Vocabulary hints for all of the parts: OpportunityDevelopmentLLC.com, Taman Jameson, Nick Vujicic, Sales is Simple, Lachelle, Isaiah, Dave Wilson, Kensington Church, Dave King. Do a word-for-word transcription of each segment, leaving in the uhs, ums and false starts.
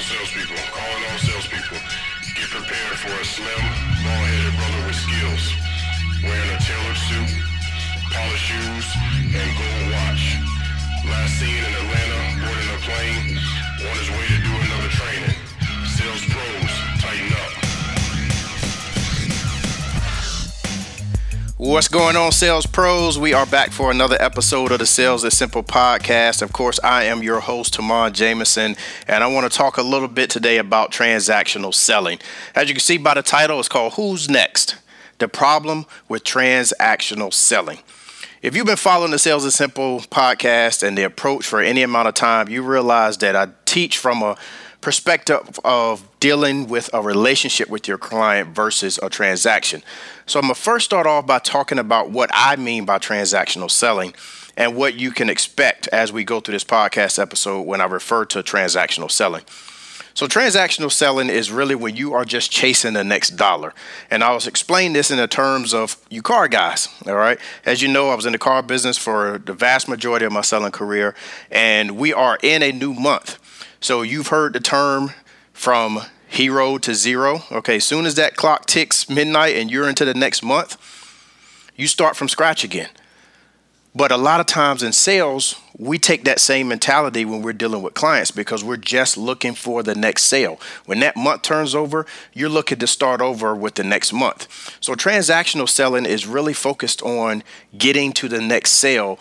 all salespeople. Calling all salespeople. Get prepared for a slim, bald-headed brother with skills. Wearing a tailored suit, polished shoes, and gold watch. Last seen in Atlanta, boarding a plane, on his way to do another training. Sales pros, tighten up. What's going on, sales pros? We are back for another episode of the Sales is Simple podcast. Of course, I am your host, Taman Jameson, and I want to talk a little bit today about transactional selling. As you can see by the title, it's called Who's Next? The Problem with Transactional Selling. If you've been following the Sales is Simple podcast and the approach for any amount of time, you realize that I teach from a perspective of dealing with a relationship with your client versus a transaction. So I'm going to first start off by talking about what I mean by transactional selling and what you can expect as we go through this podcast episode when I refer to transactional selling. So transactional selling is really when you are just chasing the next dollar. And I was explaining this in the terms of you car guys, all right? As you know, I was in the car business for the vast majority of my selling career, and we are in a new month. So you've heard the term from hero to zero. Okay, as soon as that clock ticks midnight and you're into the next month, you start from scratch again. But a lot of times in sales, we take that same mentality when we're dealing with clients because we're just looking for the next sale. When that month turns over, you're looking to start over with the next month. So transactional selling is really focused on getting to the next sale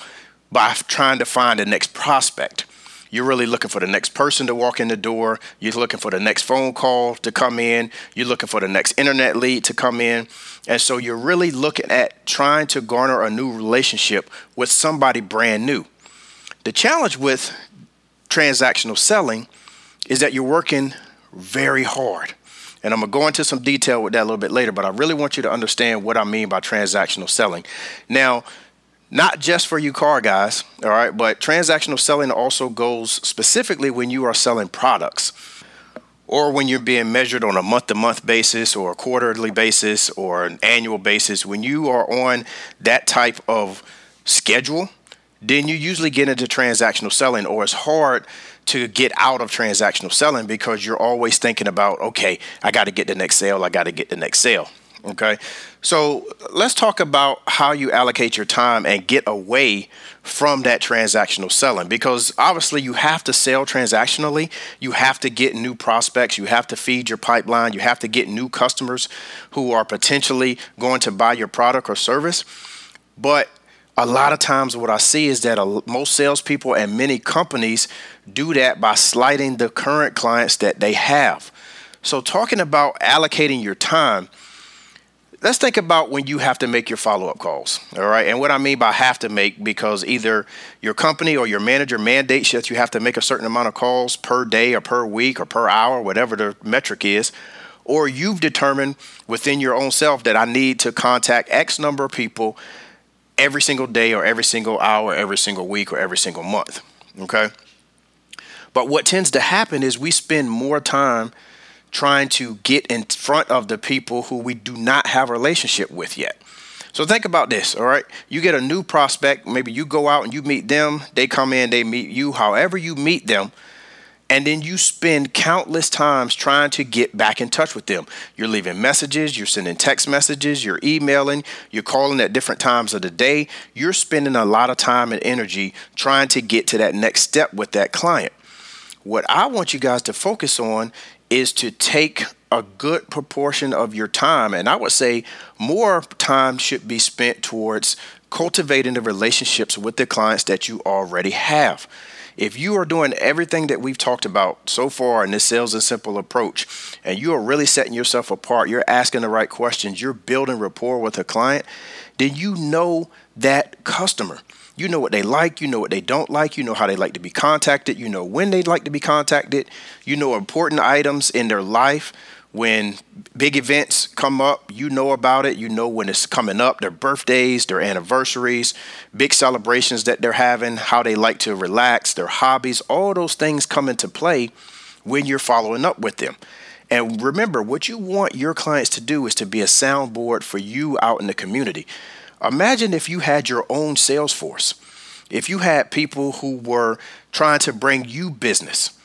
by trying to find the next prospect. You're really looking for the next person to walk in the door. You're looking for the next phone call to come in. You're looking for the next internet lead to come in. And so you're really looking at trying to garner a new relationship with somebody brand new. The challenge with transactional selling is that you're working very hard. And I'm going to go into some detail with that a little bit later, but I really want you to understand what I mean by transactional selling. Now, not just for you car guys, all right, but transactional selling also goes specifically when you are selling products or when you're being measured on a month-to-month basis or a quarterly basis or an annual basis. When you are on that type of schedule, then you usually get into transactional selling, or it's hard to get out of transactional selling because you're always thinking about, okay, I got to get the next sale, I got to get the next sale. Okay, so let's talk about how you allocate your time and get away from that transactional selling, because obviously you have to sell transactionally. You have to get new prospects. You have to feed your pipeline. You have to get new customers who are potentially going to buy your product or service. But a lot of times what I see is that most salespeople and many companies do that by slighting the current clients that they have. So talking about allocating your time, let's think about when you have to make your follow-up calls, all right? And what I mean by have to make, because either your company or your manager mandates that you have to make a certain amount of calls per day or per week or per hour, whatever the metric is, or you've determined within your own self that I need to contact X number of people every single day or every single hour, every single week, or every single month, okay? But what tends to happen is we spend more time trying to get in front of the people who we do not have a relationship with yet. So think about this, all right? You get a new prospect, maybe you go out and you meet them, they come in, they meet you, however you meet them, and then you spend countless times trying to get back in touch with them. You're leaving messages, you're sending text messages, you're emailing, you're calling at different times of the day. You're spending a lot of time and energy trying to get to that next step with that client. What I want you guys to focus on is to take a good proportion of your time, and I would say more time should be spent towards cultivating the relationships with the clients that you already have. If you are doing everything that we've talked about so far in this Sales is Simple approach, and you are really setting yourself apart, you're asking the right questions, you're building rapport with a client, then you know that customer. You know what they like, you know what they don't like, you know how they like to be contacted, you know when they'd like to be contacted, you know important items in their life. When big events come up, you know about it, you know when it's coming up, their birthdays, their anniversaries, big celebrations that they're having, how they like to relax, their hobbies, all those things come into play when you're following up with them. And remember, what you want your clients to do is to be a soundboard for you out in the community. Imagine if you had your own sales force, if you had people who were trying to bring you business,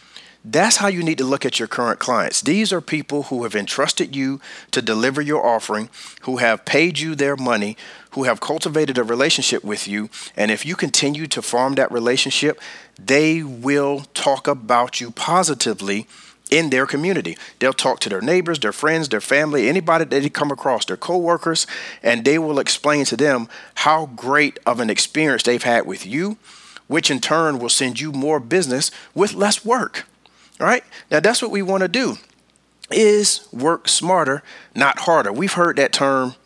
That's how you need to look at your current clients. These are people who have entrusted you to deliver your offering, who have paid you their money, who have cultivated a relationship with you. And if you continue to farm that relationship, they will talk about you positively in their community. They'll talk to their neighbors, their friends, their family, anybody that they come across, their coworkers, and they will explain to them how great of an experience they've had with you, which in turn will send you more business with less work. All right. Now, that's what we want to do, is work smarter, not harder. We've heard that term,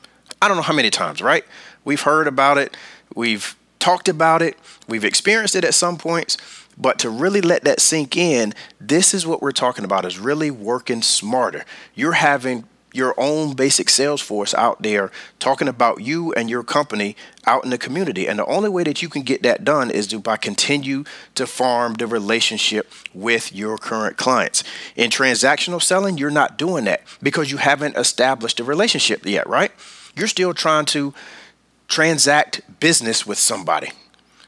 I don't know how many times, right? We've heard about it. We've talked about it. We've experienced it at some points. But to really let that sink in, this is what we're talking about, is really working smarter. You're having your own basic sales force out there talking about you and your company out in the community. And the only way that you can get that done is to by continue to farm the relationship with your current clients. In transactional selling, you're not doing that because you haven't established a relationship yet, right? You're still trying to transact business with somebody.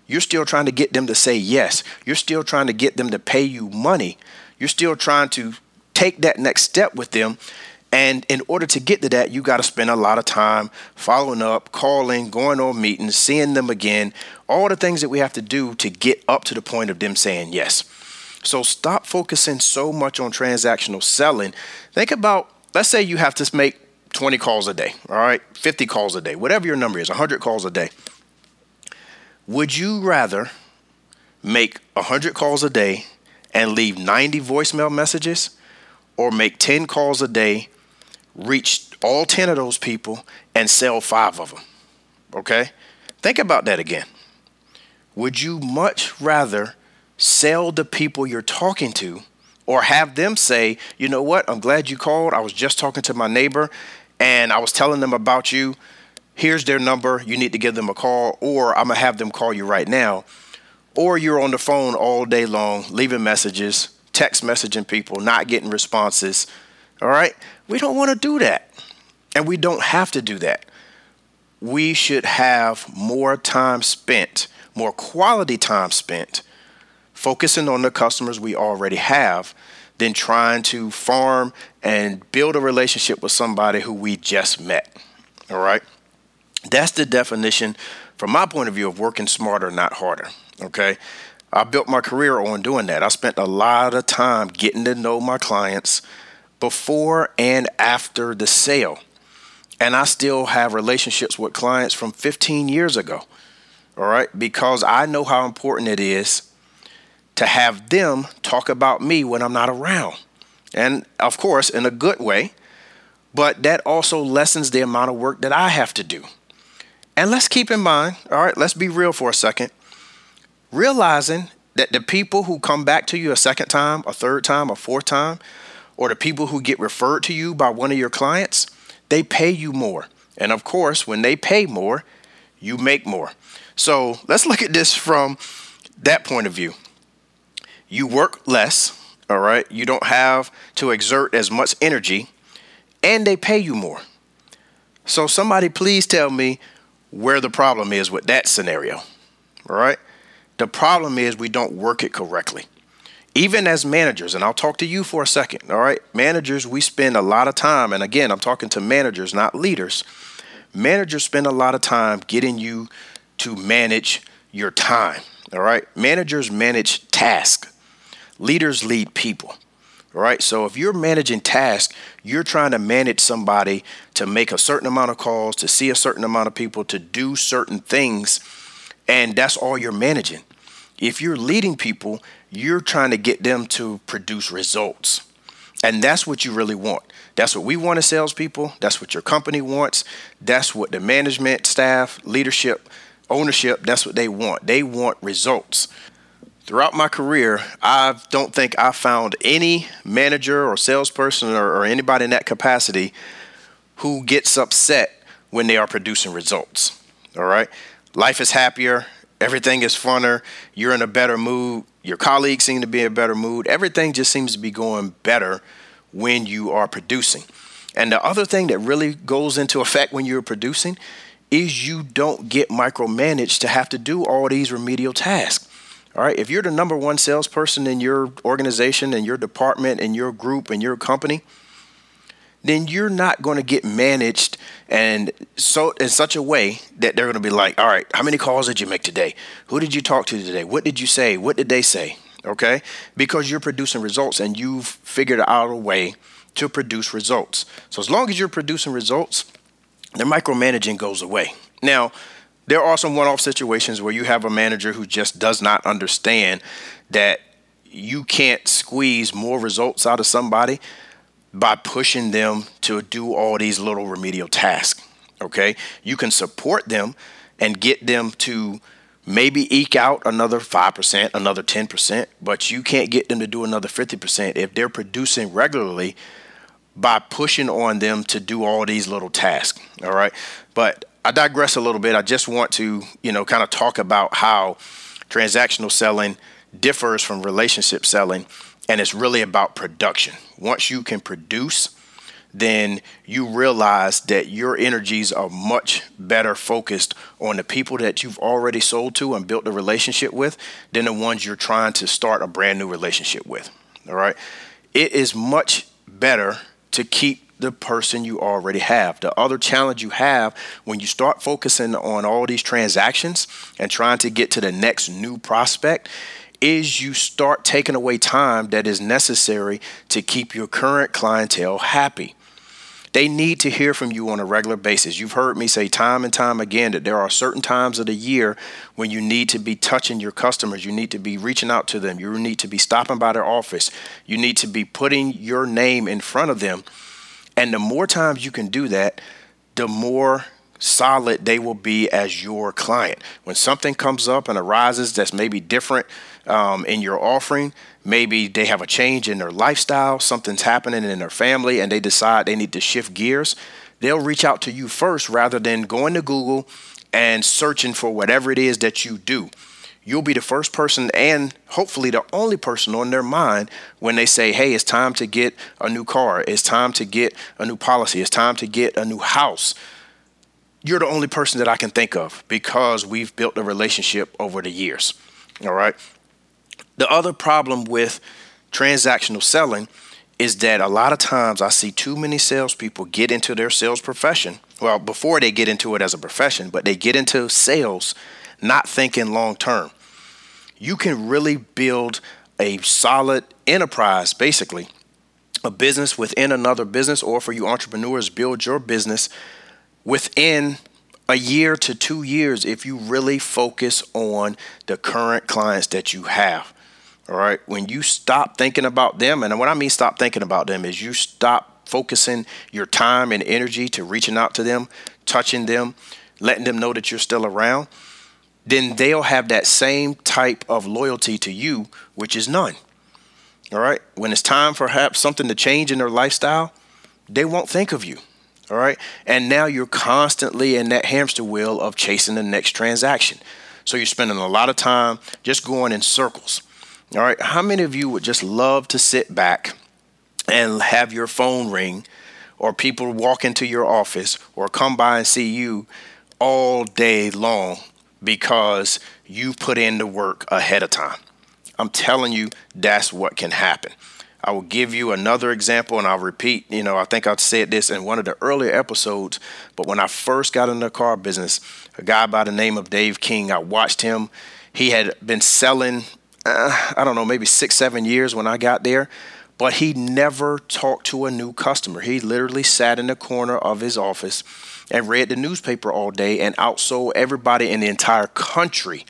You're still trying to get them to say yes. You're still trying to get them to pay you money. You're still trying to take that next step with them. And in order to get to that, you got to spend a lot of time following up, calling, going on meetings, seeing them again, all the things that we have to do to get up to the point of them saying yes. So stop focusing so much on transactional selling. Think about, let's say you have to make twenty calls a day, all right, fifty calls a day, whatever your number is, one hundred calls a day. Would you rather make one hundred calls a day and leave ninety voicemail messages, or make ten calls a day, reach all ten of those people, and sell five of them? Okay? Think about that again. Would you much rather sell the people you're talking to, or have them say, you know what, I'm glad you called. I was just talking to my neighbor and I was telling them about you. Here's their number. You need to give them a call, or I'm going to have them call you right now. Or you're on the phone all day long, leaving messages, text messaging people, not getting responses. All right. We don't want to do that. And we don't have to do that. We should have more time spent, more quality time spent, focusing on the customers we already have than trying to farm and build a relationship with somebody who we just met. All right. That's the definition, from my point of view, of working smarter, not harder. Okay. I built my career on doing that. I spent a lot of time getting to know my clients before and after the sale. And I still have relationships with clients from fifteen years ago. All right. Because I know how important it is to have them talk about me when I'm not around. And of course, in a good way. But that also lessens the amount of work that I have to do. And let's keep in mind, all right, let's be real for a second. Realizing that the people who come back to you a second time, a third time, a fourth time, or the people who get referred to you by one of your clients, they pay you more. And of course, when they pay more, you make more. So let's look at this from that point of view. You work less, all right? You don't have to exert as much energy, and they pay you more. So somebody please tell me where the problem is with that scenario, all right? The problem is we don't work it correctly. Even as managers, and I'll talk to you for a second, all right? Managers, we spend a lot of time, and again, I'm talking to managers, not leaders. Managers spend a lot of time getting you to manage your time, all right? Managers manage tasks. Leaders lead people, all right? So if you're managing tasks, you're trying to manage somebody to make a certain amount of calls, to see a certain amount of people, to do certain things, and that's all you're managing. If you're leading people, you're trying to get them to produce results. And that's what you really want. That's what we want as salespeople. That's what your company wants. That's what the management, staff, leadership, ownership, that's what they want. They want results. Throughout my career, I don't think I found any manager or salesperson or, or anybody in that capacity who gets upset when they are producing results. All right. Life is happier. Everything is funner. You're in a better mood. Your colleagues seem to be in a better mood. Everything just seems to be going better when you are producing. And the other thing that really goes into effect when you're producing is you don't get micromanaged to have to do all these remedial tasks. All right. If you're the number one salesperson in your organization, in your department, in your group, in your company, then you're not going to get managed and so in such a way that they're going to be like, all right, how many calls did you make today? Who did you talk to today? What did you say? What did they say? Okay, because you're producing results and you've figured out a way to produce results. So as long as you're producing results, the micromanaging goes away. Now, there are some one-off situations where you have a manager who just does not understand that you can't squeeze more results out of somebody by pushing them to do all these little remedial tasks. Okay, you can support them and get them to maybe eke out another five percent, another ten percent, but you can't get them to do another fifty percent if they're producing regularly by pushing on them to do all these little tasks. All right. But I digress a little bit. I just want to, you know, kind of talk about how transactional selling differs from relationship selling. And it's really about production. Once you can produce, then you realize that your energies are much better focused on the people that you've already sold to and built a relationship with than the ones you're trying to start a brand new relationship with. All right. It is much better to keep the person you already have. The other challenge you have when you start focusing on all these transactions and trying to get to the next new prospect is you start taking away time that is necessary to keep your current clientele happy. They need to hear from you on a regular basis. You've heard me say time and time again that there are certain times of the year when you need to be touching your customers. You need to be reaching out to them. You need to be stopping by their office. You need to be putting your name in front of them. And the more times you can do that, the more solid they will be as your client. When something comes up and arises that's maybe different um, in your offering, maybe they have a change in their lifestyle, something's happening in their family, and they decide they need to shift gears, they'll reach out to you first rather than going to Google and searching for whatever it is that you do. You'll be the first person and hopefully the only person on their mind when they say, hey, it's time to get a new car. It's time to get a new policy. It's time to get a new house. You're the only person that I can think of because we've built a relationship over the years. All right. The other problem with transactional selling is that a lot of times I see too many salespeople get into their sales profession. Well, before they get into it as a profession, but they get into sales not thinking long term. You can really build a solid enterprise, basically, a business within another business, or for you entrepreneurs, build your business within a year to two years if you really focus on the current clients that you have. All right. When you stop thinking about them, and what I mean stop thinking about them is you stop focusing your time and energy to reaching out to them, touching them, letting them know that you're still around, then they'll have that same type of loyalty to you, which is none. All right. When it's time for perhaps something to change in their lifestyle, they won't think of you. All right. And now you're constantly in that hamster wheel of chasing the next transaction. So you're spending a lot of time just going in circles. All right. How many of you would just love to sit back and have your phone ring or people walk into your office or come by and see you all day long because you put in the work ahead of time? I'm telling you, that's what can happen. I will give you another example and I'll repeat, you know, I think I said this in one of the earlier episodes, but when I first got into the car business, a guy by the name of Dave King, I watched him. He had been selling Uh, I don't know, maybe six, seven years when I got there, but he never talked to a new customer. He literally sat in the corner of his office and read the newspaper all day and outsold everybody in the entire country,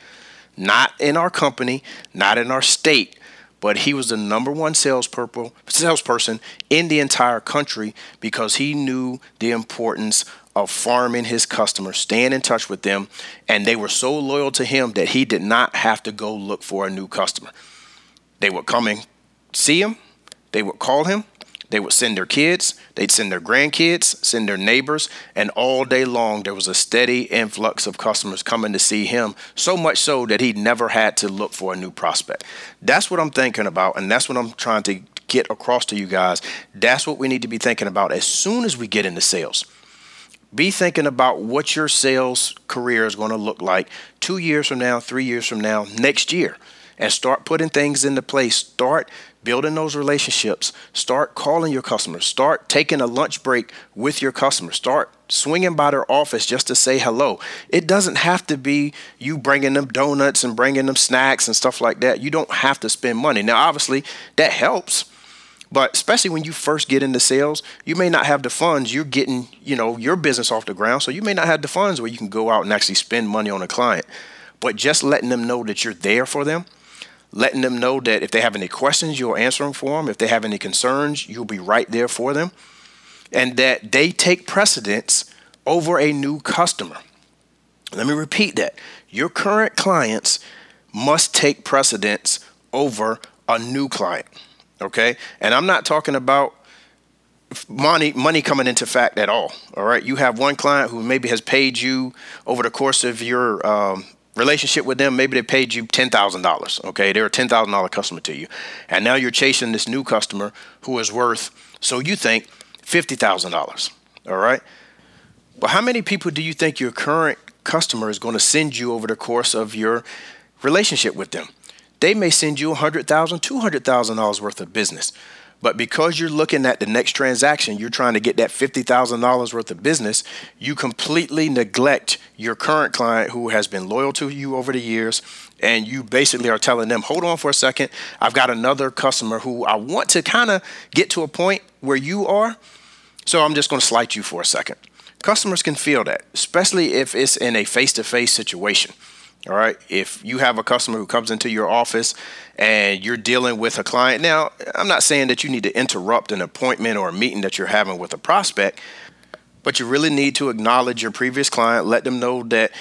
not in our company, not in our state, but he was the number one salesperson in the entire country because he knew the importance of farming his customers, staying in touch with them, and they were so loyal to him that he did not have to go look for a new customer. They would come and see him, they would call him, they would send their kids, they'd send their grandkids, send their neighbors, and all day long there was a steady influx of customers coming to see him, so much so that he never had to look for a new prospect. That's what I'm thinking about, and that's what I'm trying to get across to you guys. That's what we need to be thinking about as soon as we get into sales. Be thinking about what your sales career is going to look like two years from now, three years from now, next year. and start putting things into place. Start building those relationships. Start calling your customers. Start taking a lunch break with your customers. Start swinging by their office just to say hello. It doesn't have to be you bringing them donuts and bringing them snacks and stuff like that. You don't have to spend money. Now, obviously, that helps. But especially when you first get into sales, you may not have the funds. You're getting, you know, your business off the ground. So you may not have the funds where you can go out and actually spend money on a client. But just letting them know that you're there for them, letting them know that if they have any questions, you'll answer them for them. If they have any concerns, you'll be right there for them. And that they take precedence over a new customer. Let me repeat that. Your current clients must take precedence over a new client. Okay, and I'm not talking about money money coming into fact at all. All right, you have one client who maybe has paid you over the course of your um, relationship with them. Maybe they paid you ten thousand dollars. Okay, they're a ten thousand dollars customer to you, and now you're chasing this new customer who is worth, so you think, fifty thousand dollars. All right, well, how many people do you think your current customer is going to send you over the course of your relationship with them? They may send you one hundred thousand dollars, two hundred thousand dollars worth of business. But because you're looking at the next transaction, you're trying to get that fifty thousand dollars worth of business, you completely neglect your current client who has been loyal to you over the years. And you basically are telling them, hold on for a second. I've got another customer who I want to kind of get to a point where you are. So I'm just going to slight you for a second. Customers can feel that, especially if it's in a face-to-face situation. All right. If you have a customer who comes into your office and you're dealing with a client. Now, I'm not saying that you need to interrupt an appointment or a meeting that you're having with a prospect, but you really need to acknowledge your previous client. Let them know that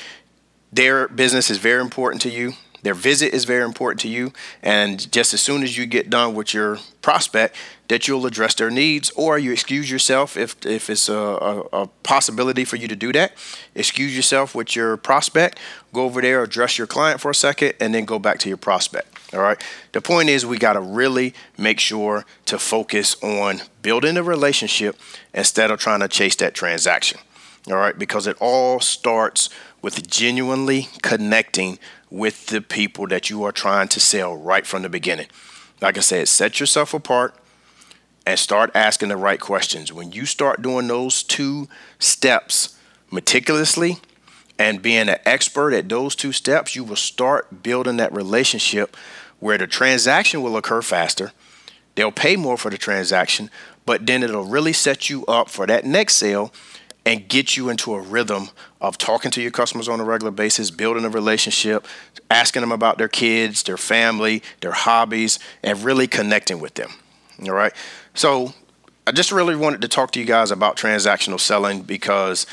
their business is very important to you. Their visit is very important to you. And just as soon as you get done with your prospect, that you'll address their needs, or you excuse yourself if if it's a, a, a possibility for you to do that. Excuse yourself with your prospect. Go over there, address your client for a second, and then go back to your prospect. All right. The point is we got to really make sure to focus on building a relationship instead of trying to chase that transaction. All right. Because it all starts with genuinely connecting with the people that you are trying to sell right from the beginning. Like I said, set yourself apart and start asking the right questions. When you start doing those two steps meticulously and being an expert at those two steps, you will start building that relationship where the transaction will occur faster. They'll pay more for the transaction, but then it'll really set you up for that next sale and get you into a rhythm of talking to your customers on a regular basis, building a relationship, asking them about their kids, their family, their hobbies, and really connecting with them. All right. So I just really wanted to talk to you guys about transactional selling because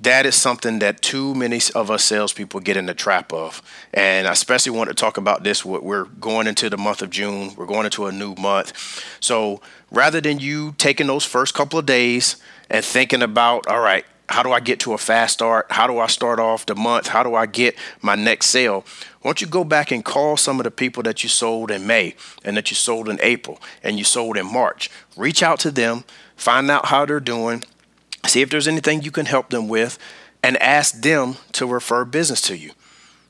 that is something that too many of us salespeople get in the trap of. And I especially want to talk about this. We're going into the month of June. We're going into a new month. So rather than you taking those first couple of days and thinking about, all right, how do I get to a fast start? How do I start off the month? How do I get my next sale? Why don't you go back and call some of the people that you sold in May and that you sold in April and you sold in March? Reach out to them, find out how they're doing, see if there's anything you can help them with, and ask them to refer business to you.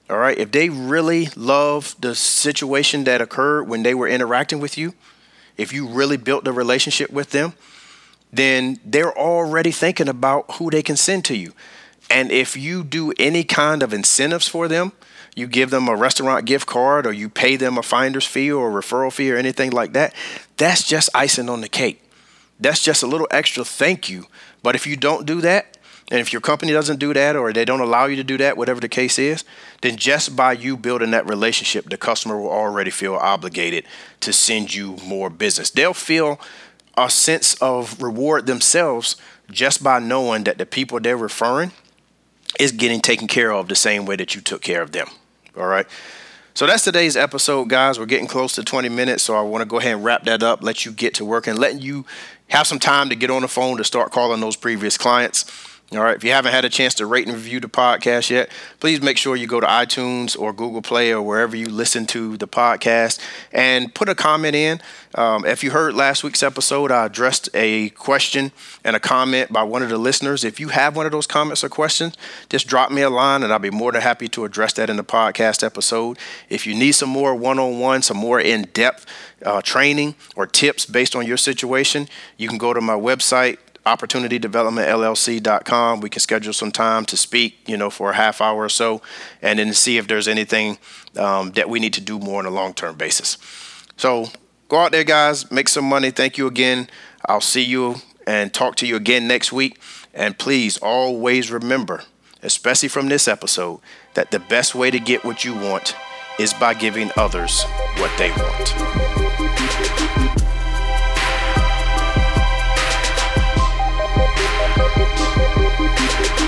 All right. If they really love the situation that occurred when they were interacting with you, if you really built the relationship with them, then they're already thinking about who they can send to you. And if you do any kind of incentives for them, you give them a restaurant gift card or you pay them a finder's fee or a referral fee or anything like that, that's just icing on the cake. That's just a little extra thank you. But if you don't do that, and if your company doesn't do that or they don't allow you to do that, whatever the case is, then just by you building that relationship, the customer will already feel obligated to send you more business. They'll feel a sense of reward themselves just by knowing that the people they're referring is getting taken care of the same way that you took care of them. All right. So that's today's episode, guys. We're getting close to twenty minutes. So I want to go ahead and wrap that up, let you get to work and letting you have some time to get on the phone to start calling those previous clients. All right, if you haven't had a chance to rate and review the podcast yet, please make sure you go to iTunes or Google Play or wherever you listen to the podcast and put a comment in. Um, if you heard last week's episode, I addressed a question and a comment by one of the listeners. If you have one of those comments or questions, just drop me a line and I'll be more than happy to address that in the podcast episode. If you need some more one-on-one, some more in-depth uh, training or tips based on your situation, you can go to my website, Opportunity Development L L C dot com. We can schedule some time to speak, you know, for a half hour or so, and then see if there's anything um, that we need to do more on a long-term basis. So go out there, guys, make some money. Thank you again. I'll see you and talk to you again next week. And please always remember, especially from this episode, that the best way to get what you want is by giving others what they want. We'll be right back.